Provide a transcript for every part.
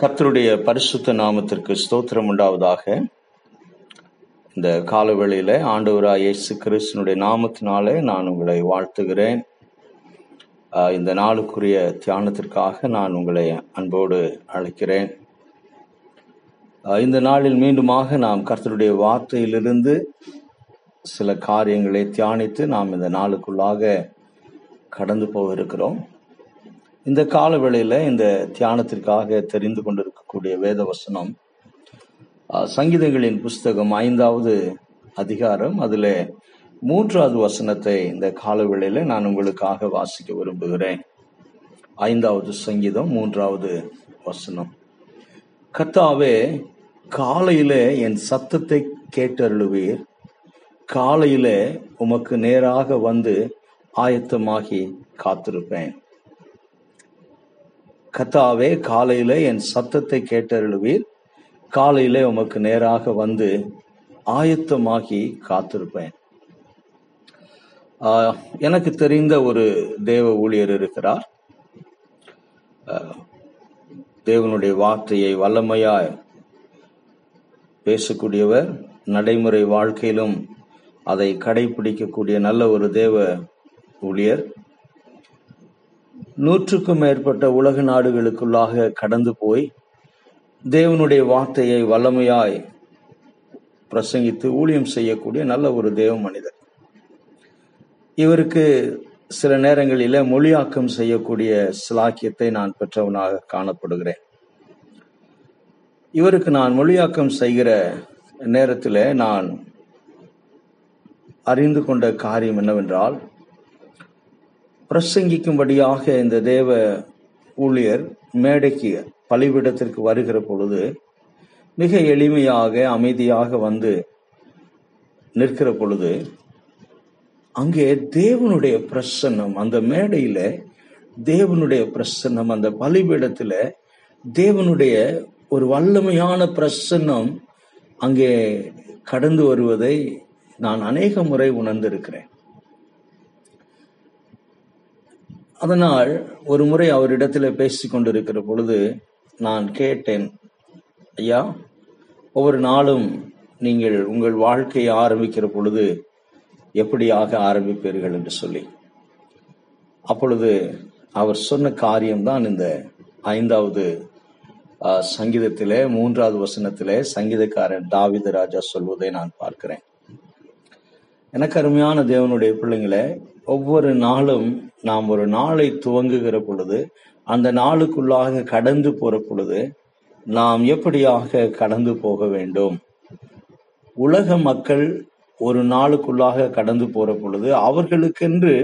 கர்த்தருடைய பரிசுத்த நாமத்திற்கு ஸ்தோத்திரம் உண்டாவதாக. இந்த காலவேளையில ஆண்டவராகிய இயேசு கிறிஸ்துவினுடைய நாமத்தினாலே நான் உங்களை வாழ்த்துகிறேன். இந்த நாளுக்குரிய தியானத்திற்காக நான் உங்களை அன்போடு அழைக்கிறேன். இந்த நாளில் மீண்டுமாக நாம் கர்த்தருடைய வார்த்தையிலிருந்து சில காரியங்களை தியானித்து நாம் இந்த நாளுக்குள்ளாக கடந்து போக இருக்கிறோம். இந்த காலவேளையில இந்த தியானத்திற்காக தெரிந்து கொண்டிருக்கக்கூடிய வேத வசனம் சங்கீதங்களின் புஸ்தகம் 5வது அதிகாரம் அதில் 3வது வசனத்தை இந்த காலவேளையில நான் உங்களுக்காக வாசிக்க விரும்புகிறேன். 5வது சங்கீதம் 3வது வசனம். கர்த்தாவே, காலையிலே என் சத்தத்தை கேட்டருளுவீர், காலையிலே உமக்கு நேராக வந்து ஆயத்தமாகி காத்திருப்பேன். கர்த்தாவே, காலையில என் சத்தத்தை கேட்டருளுவீர், காலையில உமக்கு நேராக வந்து ஆயத்தமாகி காத்திருப்பேன். எனக்கு தெரிந்த ஒரு தேவ ஊழியர் இருக்கிறார். தேவனுடைய வார்த்தையை வல்லமையாய் பேசக்கூடியவர், நடைமுறை வாழ்க்கையிலும் அதை கடைபிடிக்கக்கூடிய நல்ல ஒரு தேவ ஊழியர். 100க்கும் மேற்பட்ட உலக நாடுகளுக்குள்ளாக கடந்து போய் தேவனுடைய வார்த்தையை வல்லமையாய் பிரசங்கித்து ஊழியம் செய்யக்கூடிய நல்ல ஒரு தேவ மனிதர். இவருக்கு சில நேரங்களில மொழியாக்கம் செய்யக்கூடிய சிலாக்கியத்தை நான் பெற்றவனாக காணப்படுகிறேன். இவருக்கு நான் மொழியாக்கம் செய்கிற நேரத்தில் நான் அறிந்து கொண்ட காரியம் என்னவென்றால், பிரசங்கிக்கும்படியாக இந்த தேவ ஊழியர் மேடைக்கு பலிபீடத்திற்கு வருகிற பொழுது மிக எளிமையாக அமைதியாக வந்து நிற்கிற பொழுது அங்கே தேவனுடைய பிரசன்னம், அந்த மேடையில தேவனுடைய பிரசன்னம், அந்த பலிபீடத்துல தேவனுடைய ஒரு வல்லமையான பிரசன்னம் அங்கே கடந்து வருவதை நான் அநேக முறை உணர்ந்திருக்கிறேன். அதனால் ஒரு முறை அவரிடத்துல பேசி கொண்டிருக்கிற பொழுது நான் கேட்டேன், ஐயா, ஒவ்வொரு நாளும் நீங்கள் உங்கள் வாழ்க்கையை ஆரம்பிக்கிற பொழுது எப்படியாக ஆரம்பிப்பீர்கள் என்று சொல்லி. அப்பொழுது அவர் சொன்ன காரியம்தான் இந்த 5வது சங்கீதத்திலே 3வது வசனத்திலே சங்கீதக்காரன் தாவீது ராஜா சொல்வதை நான் பார்க்கிறேன். எனக்கு அருமையான தேவனுடைய பிள்ளைங்களே, ஒவ்வொரு நாளும் நாம் ஒரு நாளை துவங்குகிற பொழுது, அந்த நாளுக்குள்ளாக கடந்து போற பொழுது நாம் எப்படியாக கடந்து போக வேண்டும்? உலக மக்கள் ஒரு நாளுக்குள்ளாக கடந்து போற பொழுது அவர்களுக்கென்று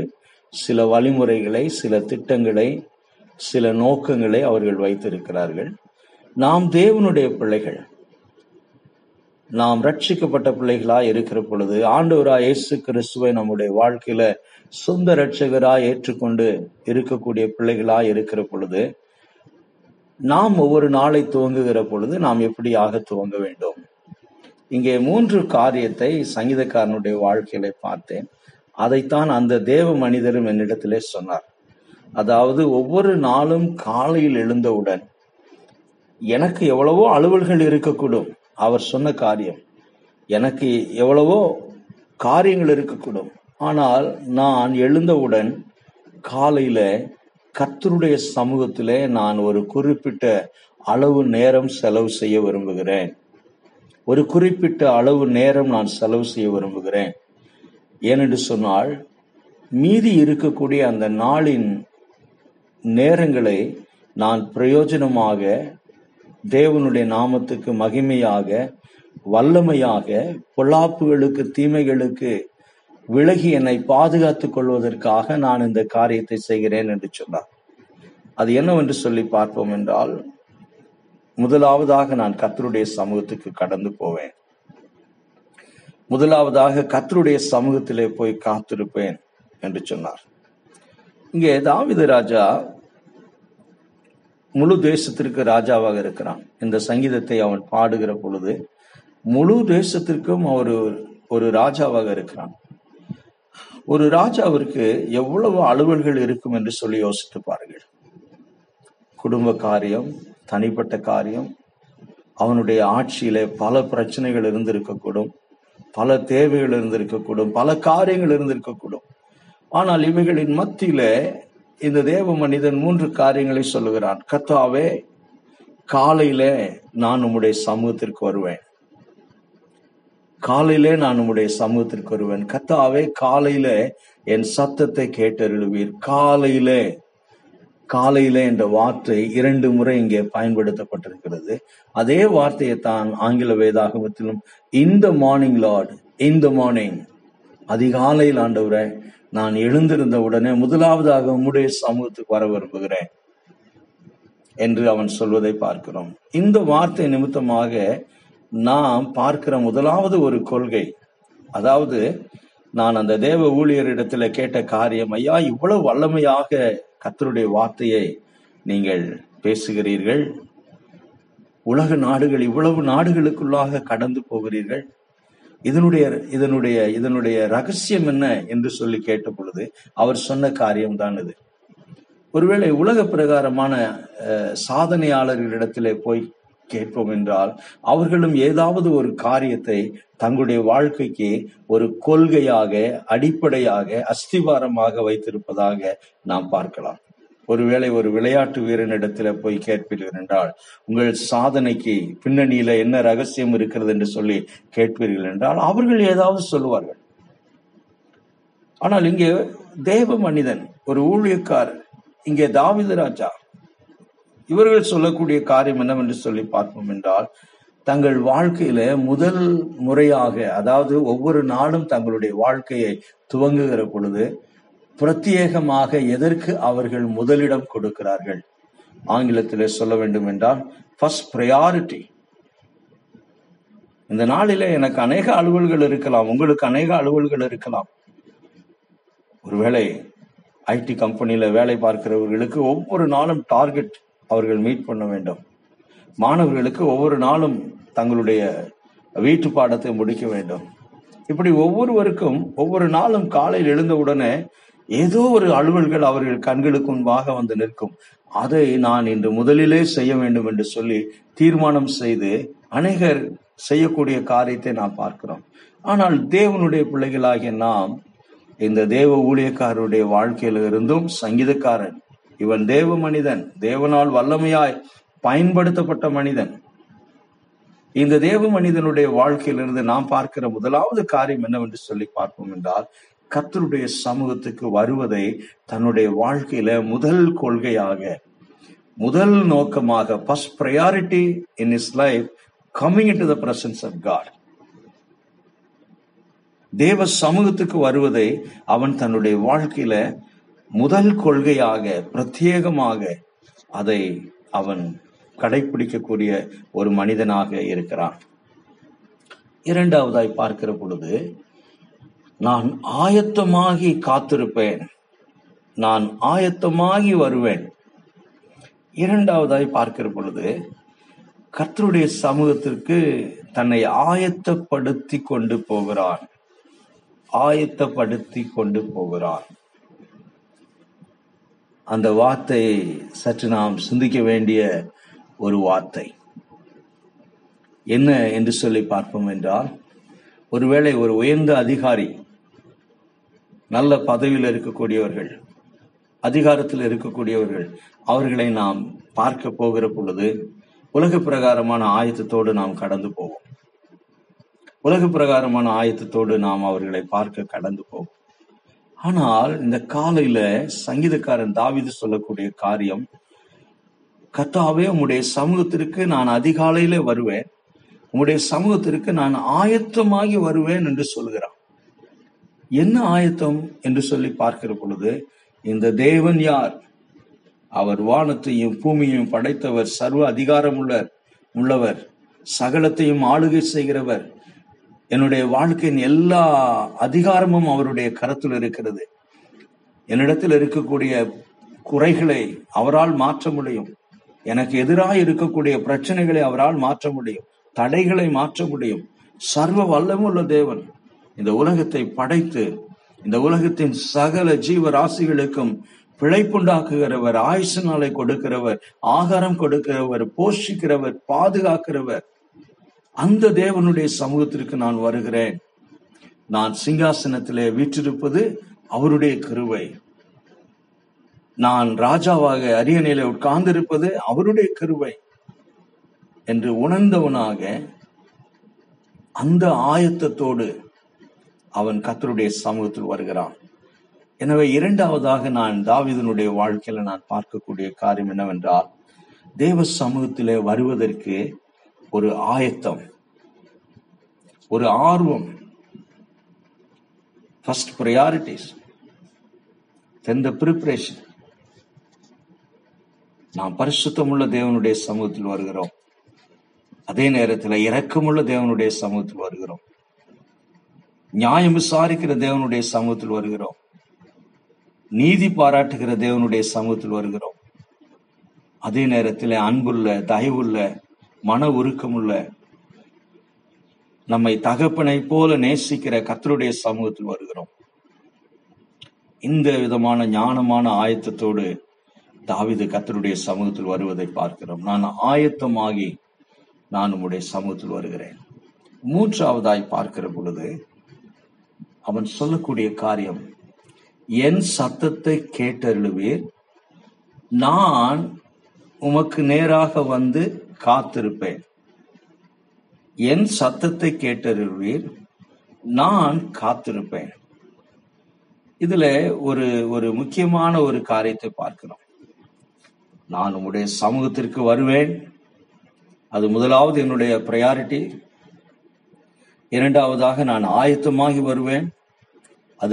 சில வழிமுறைகளை, சில திட்டங்களை, சில நோக்கங்களை அவர்கள் வைத்திருக்கிறார்கள். நாம் தேவனுடைய பிள்ளைகள், நாம் ரட்சிக்கப்பட்ட பிள்ளைகளாய் இருக்கிற பொழுது, ஆண்டவராய் இயேசு கிறிஸ்துவை நம்முடைய வாழ்க்கையில சொந்த ரட்சகராய் ஏற்றுக்கொண்டு இருக்கக்கூடிய பிள்ளைகளாய் இருக்கிற பொழுது, நாம் ஒவ்வொரு நாளை துவங்குகிற பொழுது நாம் எப்படியாக துவங்க வேண்டும்? இங்கே 3 காரியத்தை சங்கீதக்காரனுடைய வாழ்க்கையில பார்த்தேன். அதைத்தான் அந்த தேவ மனிதரும் என்னிடத்திலே சொன்னார். அதாவது, ஒவ்வொரு நாளும் காலையில் எழுந்தவுடன் எனக்கு எவ்வளவோ அலுவல்கள் இருக்கக்கூடும். அவர் சொன்ன காரியம், எனக்கு எவ்வளவோ காரியங்கள் இருக்கக்கூடும், ஆனால் நான் எழுந்தவுடன் காலையில கர்த்தருடைய சமூகத்திலே நான் ஒரு குறிப்பிட்ட அளவு நேரம் செலவு செய்ய விரும்புகிறேன். ஏனென்று சொன்னால், மீதி இருக்கக்கூடிய அந்த நாளின் நேரங்களை நான் பிரயோஜனமாக தேவனுடைய நாமத்துக்கு மகிமையாக, வல்லமையாக, பொல்லாப்புகளுக்கு, தீமைகளுக்கு விலகி என்னை பாதுகாத்துக் கொள்வதற்காக நான் இந்த காரியத்தை செய்கிறேன் என்று சொன்னார். அது என்னவென்று சொல்லி பார்ப்போம் என்றால், முதலாவதாக நான் கர்த்தருடைய சமூகத்துக்கு கடந்து போவேன். முதலாவதாக கர்த்தருடைய சமூகத்திலே போய் காத்திருப்பேன் என்று சொன்னார். இங்கே தாவீது ராஜா முழு தேசத்திற்கு ராஜாவாக இருக்கிறான். இந்த சங்கீதத்தை அவன் பாடுகிற பொழுது முழு தேசத்திற்கும் அவர் ஒரு ராஜாவாக இருக்கிறான். ஒரு ராஜாவிற்கு எவ்வளவு அலுவல்கள் இருக்கும் என்று சொல்லி யோசித்து பாருங்கள். குடும்ப காரியம், தனிப்பட்ட காரியம். அவனுடைய ஆட்சியிலே பல பிரச்சனைகள் இருந்திருக்கக்கூடும், பல தேவைகள் இருந்திருக்கக்கூடும், பல காரியங்கள் இருந்திருக்கக்கூடும். ஆனால் இவைகளின் மத்தியில இந்த தேவ மனிதன் மூன்று காரியங்களை சொல்லுகிறான். கர்த்தாவே, காலையில நான் உம்முடைய சமூகத்திற்கு வருவேன். காலையிலே நான் உம்முடைய சமூகத்திற்கு வருவேன். கர்த்தாவே, காலையில என் சத்தத்தை கேட்டருளுவீர். காலையிலே காலையில என்ற வார்த்தை 2 முறை இங்கே பயன்படுத்தப்பட்டிருக்கிறது. அதே வார்த்தையை தான் ஆங்கில வேதாகமத்திலும் இந்த மார்னிங் லார்ட், இந்த மார்னிங், அதிகாலையில் ஆண்டவரே நான் எழுந்திருந்த உடனே முதலாவதாக உம்முடைய சமூகத்துக்கு வர விரும்புகிறேன் என்று அவன் சொல்வதை பார்க்கிறோம். இந்த வார்த்தை நிமித்தமாக நாம் பார்க்கிற முதலாவது ஒரு கொள்கை, அதாவது நான் அந்த தேவ ஊழியரிடத்துல கேட்ட காரியம், ஐயா இவ்வளவு வல்லமையாக கர்த்தருடைய வார்த்தையை நீங்கள் பேசுகிறீர்கள், உலக நாடுகள் இவ்வளவு நாடுகளுக்குள்ளாக கடந்து போகிறீர்கள், இதனுடைய ரகசியம் என்ன என்று சொல்லி கேட்ட பொழுது அவர் சொன்ன காரியம்தான் இது. ஒருவேளை உலக பிரகாரமான சாதனையாளர்களிடத்திலே போய் கேட்போம் என்றால் அவர்களும் ஏதாவது ஒரு காரியத்தை தங்களுடைய வாழ்க்கைக்கு ஒரு கொள்கையாக, அடிப்படையாக, அஸ்திவாரமாக வைத்திருப்பதாக நாம் பார்க்கலாம். ஒருவேளை ஒரு விளையாட்டு வீரனிடத்துல போய் கேட்பீர்கள் என்றால் உங்கள் சாதனைக்கு பின்னணியில என்ன ரகசியம் இருக்கிறது என்று சொல்லி கேட்பீர்கள் என்றால் அவர்கள் ஏதாவது சொல்லுவார்கள். ஆனால் இங்கே தேவ மனிதன், ஒரு ஊழியக்காரர், இங்கே தாவீது ராஜா, இவர்கள் சொல்லக்கூடிய காரியம் என்னவென்று சொல்லி பார்ப்போம் என்றால் தங்கள் வாழ்க்கையில முதல் முறையாக, அதாவது ஒவ்வொரு நாளும் தங்களுடைய வாழ்க்கையை துவங்குகிற பொழுது பிரத்யேகமாக எதற்கு அவர்கள் முதலிடம் கொடுக்கிறார்கள், ஆங்கிலத்திலே சொல்ல வேண்டும் என்றால் ஃபர்ஸ்ட் பிரையாரிட்டி. இந்த நாளில எனக்கு அநேக அலுவல்கள் இருக்கலாம், உங்களுக்கு அநேக அலுவல்கள் இருக்கலாம். ஒருவேளை ஐடி கம்பெனியில வேலை பார்க்கிறவர்களுக்கு ஒவ்வொரு நாளும் டார்கெட் அவர்கள் மீட் பண்ண வேண்டும். மாணவர்களுக்கு ஒவ்வொரு நாளும் தங்களுடைய வீட்டு பாடத்தை முடிக்க வேண்டும். இப்படி ஒவ்வொருவருக்கும் ஒவ்வொரு நாளும் காலையில் எழுந்தவுடனே ஏதோ ஒரு அலுவல்கள் அவர்கள் கண்களுக்கு முன்பாக வந்து நிற்கும். அதை நான் இன்று முதலிலே செய்ய வேண்டும் என்று சொல்லி தீர்மானம் செய்து அநேகர் செய்யக்கூடிய காரியத்தை நாம் பார்க்கிறோம். ஆனால் தேவனுடைய பிள்ளைகளாகிய நாம் இந்த தேவ ஊழியக்காரருடைய வாழ்க்கையில இருந்தும், சங்கீதக்காரன் இவன் தேவ மனிதன், தேவனால் வல்லமையாய் பயன்படுத்தப்பட்ட மனிதன், இந்த தேவ மனிதனுடைய வாழ்க்கையிலிருந்து நாம் பார்க்கிற முதலாவது காரியம் என்னவென்று சொல்லி பார்ப்போம் என்றால் கர்த்தருடைய சமூகத்துக்கு வருவதை தன்னுடைய வாழ்க்கையில முதல் கொள்கையாக, முதல் நோக்கமாக, first priority in is life coming in to the presence of God. தேவ சமூகத்துக்கு வருவதை அவன் தன்னுடைய வாழ்க்கையில முதல் கொள்கையாக, பிரத்யேகமாக அதை அவன் கடைபிடிக்கக்கூடிய ஒரு மனிதனாக இருக்கிறான். இரண்டாவதாய் பார்க்கிற பொழுது நான் ஆயத்தமாகி காத்திருப்பேன், நான் ஆயத்தமாகி வருவேன். இரண்டாவதாய் பார்க்கிற பொழுது கர்த்தருடைய சமூகத்திற்கு தன்னை ஆயத்தப்படுத்தி கொண்டு போகிறான், ஆயத்தப்படுத்தி கொண்டு போகிறான். அந்த வார்த்தை சற்று நாம் சிந்திக்க வேண்டிய ஒரு வார்த்தை. என்ன என்று சொல்லி பார்ப்போம் என்றால் ஒருவேளை ஒரு உயர்ந்த அதிகாரி, நல்ல பதவியில் இருக்கக்கூடியவர்கள், அதிகாரத்தில் இருக்கக்கூடியவர்கள், அவர்களை நாம் பார்க்க போகிற பொழுது உலக பிரகாரமான ஆயத்தத்தோடு நாம் கடந்து போவோம். உலக பிரகாரமான ஆயத்தத்தோடு நாம் அவர்களை பார்க்க கடந்து போவோம். ஆனால் இந்த காலையில சங்கீதக்காரன் தாவீது சொல்லக்கூடிய காரியம், கர்த்தாவே உம்முடைய சமூகத்திற்கு நான் அதிகாலையிலே வருவேன், உம்முடைய சமூகத்திற்கு நான் ஆயத்தமாகி வருவேன் என்று சொல்கிறான். என்ன ஆயத்தம் என்று சொல்லி பார்க்கிற பொழுது இந்த தேவன் யார், அவர் வானத்தையும் பூமியையும் படைத்தவர், சர்வ அதிகாரம் உள்ளவர், சகலத்தையும் ஆளுகை செய்கிறவர், என்னுடைய வாழ்க்கையின் எல்லா அதிகாரமும் அவருடைய கரத்தில் இருக்கிறது, என்னிடத்தில் இருக்கக்கூடிய குறைகளை அவரால் மாற்ற முடியும், எனக்கு எதிராக இருக்கக்கூடிய பிரச்சனைகளை அவரால் மாற்ற முடியும், தடைகளை மாற்ற முடியும், சர்வ வல்லமுள்ள தேவன் இந்த உலகத்தை படைத்து இந்த உலகத்தின் சகல ஜீவராசிகளுக்கும் பிழைப்புண்டாக்குகிறவர், ஆயுசு நாளை கொடுக்கிறவர், ஆகாரம் கொடுக்கிறவர், போஷிக்கிறவர், பாதுகாக்கிறவர். அந்த தேவனுடைய சமூகத்திற்கு நான் வருகிறேன். நான் சிங்காசனத்திலே வீற்றிருப்பது அவருடைய கிருபை. நான் ராஜாவாக அரியணையில உட்கார்ந்திருப்பது அவருடைய கிருபை என்று உணர்ந்தவனாக அந்த ஆயத்தத்தோடு அவன் கர்த்தருடைய சமூகத்தில் வருகிறான். எனவே இரண்டாவதாக நான் தாவீதனுடைய வாழ்க்கையில நான் பார்க்கக்கூடிய காரியம் என்னவென்றால், தேவ சமூகத்திலே வருவதற்கு ஒரு ஆயத்தம், ஒரு ஆர்வம். First priorities, then the preparation. நாம் பரிசுத்தமுள்ள தேவனுடைய சமூகத்தில் வருகிறோம், அதே நேரத்தில் இரக்கமுள்ள தேவனுடைய சமூகத்தில் வருகிறோம், நியாயம் விசாரிக்கிற தேவனுடைய சமூகத்தில் வருகிறோம், நீதி பாராட்டுகிற தேவனுடைய சமூகத்தில் வருகிறோம், அதே நேரத்தில் அன்புள்ள, தயவுள்ள, மன உருக்கமுள்ள, நம்மை தகப்பனை போல நேசிக்கிற கர்த்தருடைய சமூகத்தில் வருகிறோம். இந்த விதமான ஞானமான ஆயத்தத்தோடு தாவீது கர்த்தருடைய சமூகத்தில் வருவதை பார்க்கிறோம். நான் ஆயத்தமாகி நான் உம்முடைய சமூகத்தில் வருகிறேன். மூன்றாவதாய் பார்க்கிற பொழுது அவன் சொல்லக்கூடிய காரியம், என் சத்தத்தை கேட்டருளுவீர், நான் உமக்கு நேராக வந்து காத்திருப்பேன். என் சத்தத்தை கேட்டறிவீர், நான் காத்திருப்பேன். இதுல ஒரு ஒரு முக்கியமான ஒரு காரியத்தை பார்க்கிறோம். நான் உம்முடைய சமூகத்திற்கு வருவேன், அது முதலாவது என்னுடைய பிரையாரிட்டி. இரண்டாவதாக நான் ஆயத்தமாகி வருவேன், அது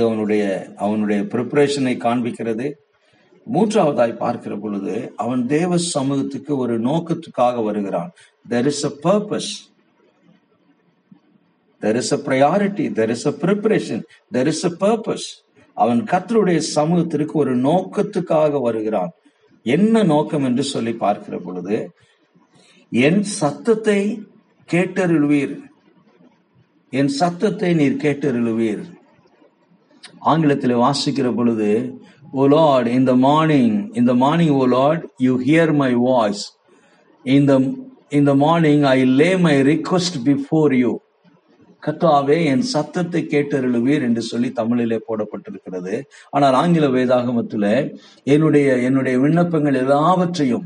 அவனுடைய ப்ரிப்பரேஷனை காண்பிக்கிறது. மூன்றாவதாய் பார்க்கிற பொழுது அவன் தேவ சமூகத்துக்கு ஒரு நோக்கத்துக்காக வருகிறான். There is a purpose, there is a priority, there is a preparation, there is a purpose. அவன் கர்த்தருடைய சமூகத்திற்கு ஒரு நோக்கத்துக்காக வருகிறான். என்ன நோக்கம் என்று சொல்லி பார்க்கிற பொழுது, என் சத்தத்தை கேட்டருளுவீர், என் சத்தத்தை நீர் கேட்டருளுவீர். ஆங்கிலத்தில் வாசிக்கிற பொழுது, O Lord, in the morning, O Lord, you hear my voice. In the morning, I lay my request before you. கர்த்தாவே, என் சத்தத்தை கேட்டருளுவீர் என்று சொல்லி தமிழிலே போடப்பட்டிருக்கிறது. ஆனால் ஆங்கில வேதாகமத்துல என்னுடைய விண்ணப்பங்கள் எல்லாவற்றையும்,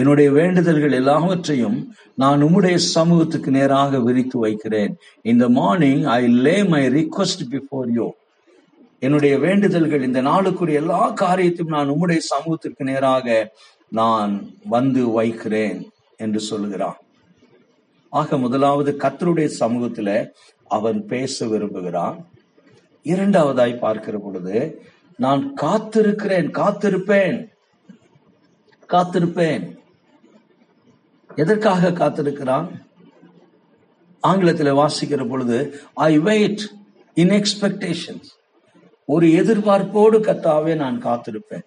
என்னுடைய வேண்டுதல்கள் எல்லாவற்றையும் நான் உம்முடைய சமூகத்துக்கு நேராக விரித்து வைக்கிறேன். In the morning, I lay my request before you. என்னுடைய வேண்டுதல்கள், இந்த நாளுக்குரிய எல்லா காரியத்தையும் நான் உம்முடைய சமூகத்திற்கு நேராக நான் வந்து வைக்கிறேன் என்று சொல்லுகிறான். ஆக முதலாவது கர்த்தருடைய சமூகத்துல அவன் பேச விரும்புகிறான். இரண்டாவதாய் பார்க்கிற பொழுது நான் காத்திருப்பேன். எதற்காக காத்திருக்கிறான்? ஆங்கிலத்தில் வாசிக்கிற பொழுது, ஐ வெயிட் இன் எக்ஸ்பெக்டேஷன். ஒரு எதிர்பார்ப்போடு கர்த்தாவே நான் காத்திருப்பேன்.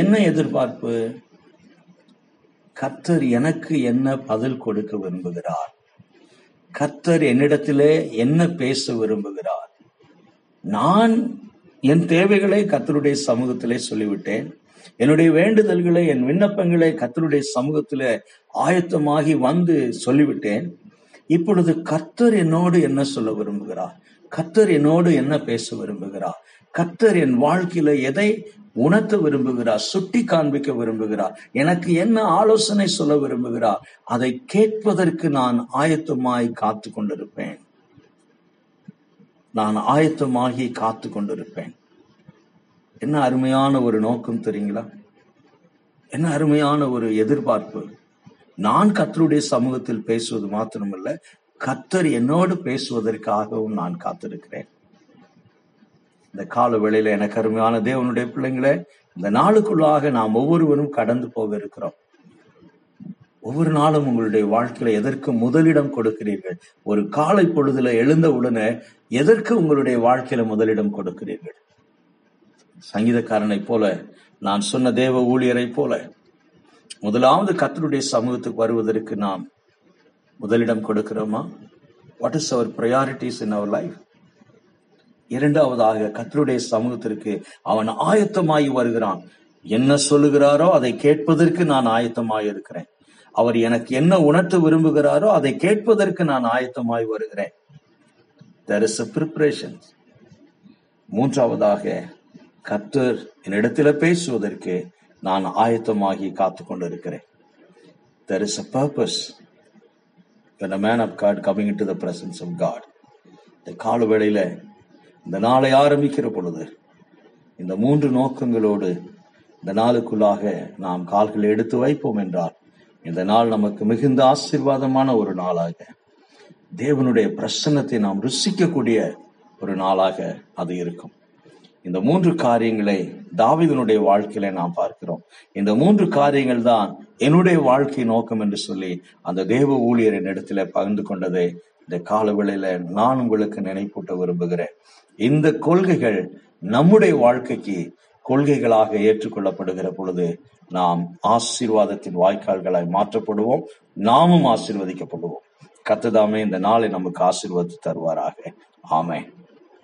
என்ன எதிர்பார்ப்பு? கர்த்தர் எனக்கு என்ன பதில் கொடுக்க விரும்புகிறார், கர்த்தர் என்னிடத்திலே என்ன பேச விரும்புகிறார். நான் என் தேவைகளை கர்த்தருடைய சமூகத்திலே சொல்லிவிட்டேன், என்னுடைய வேண்டுதல்களை, என் விண்ணப்பங்களை கர்த்தருடைய சமூகத்திலே ஆயத்தமாகி வந்து சொல்லிவிட்டேன். இப்பொழுது கர்த்தர் என்னோடு என்ன சொல்ல விரும்புகிறார், கர்த்தர் என்னோடு என்ன பேச விரும்புகிறார், கர்த்தர் என் வாழ்க்கையில எதை உணர்த்த விரும்புகிறார், சுட்டி காண்பிக்க விரும்புகிறார், எனக்கு என்ன ஆலோசனை சொல்ல விரும்புகிறார், அதை கேட்பதற்கு நான் ஆயத்தமாய் காத்து கொண்டிருப்பேன். நான் ஆயத்தமாகி காத்து கொண்டிருப்பேன். என்ன அருமையான ஒரு நோக்கம் தெரியுங்களா, என்ன அருமையான ஒரு எதிர்பார்ப்பு. நான் கர்த்தருடைய சமூகத்தில் பேசுவது மாத்திரமல்ல, கர்த்தர் என்னோடு பேசுவதற்காகவும் நான் காத்திருக்கிறேன். இந்த கால வேளையில எனக்கு அருமையான தேவனுடைய பிள்ளைங்களே, இந்த நாளுக்குள்ளாக நாம் ஒவ்வொருவரும் கடந்து போக இருக்கிறோம். ஒவ்வொரு நாளும் உங்களுடைய வாழ்க்கையில எதற்கு முதலிடம் கொடுக்கிறீர்கள்? ஒரு காலை பொழுதுல எழுந்தவுடனே எதற்கு உங்களுடைய வாழ்க்கையில முதலிடம் கொடுக்கிறீர்கள்? சங்கீதக்காரனை போல, நான் சொன்ன தேவ ஊழியரை போல, முதலாவது கர்த்தருடைய சமூகத்துக்கு வருவதற்கு நாம் முதலிடம் கொடுக்கிறோமா? What is our priorities in our life? இரண்டாவதாக கர்த்தருடைய சமூகத்திற்கு அவன் ஆயத்தமாகி வருகிறான். என்ன சொல்லுகிறாரோ அதை கேட்பதற்கு நான் ஆயத்தமாய் இருக்கிறேன். அவர் எனக்கு என்ன உணர்த்த விரும்புகிறாரோ அதை கேட்பதற்கு நான் ஆயத்தமாய் வருகிறேன். There is a preparation. மூன்றாவதாக, கர்த்தர் என்னிடத்தில பேசுவதற்கு நான் ஆயத்தமாகி காத்து கொண்டிருக்கிறேன். There is a purpose. When a man of God coming into the presence of God, இந்த கால வேளையில இந்த நாளை ஆரம்பிக்கிற பொழுது இந்த மூன்று நோக்கங்களோடு இந்த நாளுக்குள்ளாக நாம் கால்களை எடுத்து வைப்போம் என்றால் இந்த நாள் நமக்கு மிகுந்த ஆசீர்வாதமான ஒரு நாளாக, தேவனுடைய பிரசன்னத்தை நாம் ருசிக்கக்கூடிய ஒரு நாளாக அது இருக்கும். இந்த மூன்று காரியங்களை தாவீதுனுடைய வாழ்க்கையில நாம் பார்க்கிறோம். இந்த மூன்று காரியங்கள் தான் என்னுடைய வாழ்க்கை நோக்கம் என்று சொல்லி அந்த தேவ ஊழியரின் இடத்துல பகிர்ந்து கொண்டதை இந்த காலவேளையில நான் உங்களுக்கு நினைப்பூட்ட விரும்புகிறேன். இந்த கொள்கைகள் நம்முடைய வாழ்க்கைக்கு கொள்கைகளாக ஏற்றுக்கொள்ளப்படுகிற பொழுது நாம் ஆசீர்வாதத்தின் வாய்க்கால்களாய் மாற்றப்படுவோம், நாமும் ஆசீர்வதிக்கப்படுவோம். கர்த்தர் தாமே இந்த நாளை நமக்கு ஆசீர்வதித்து தருவாராக. ஆமென்.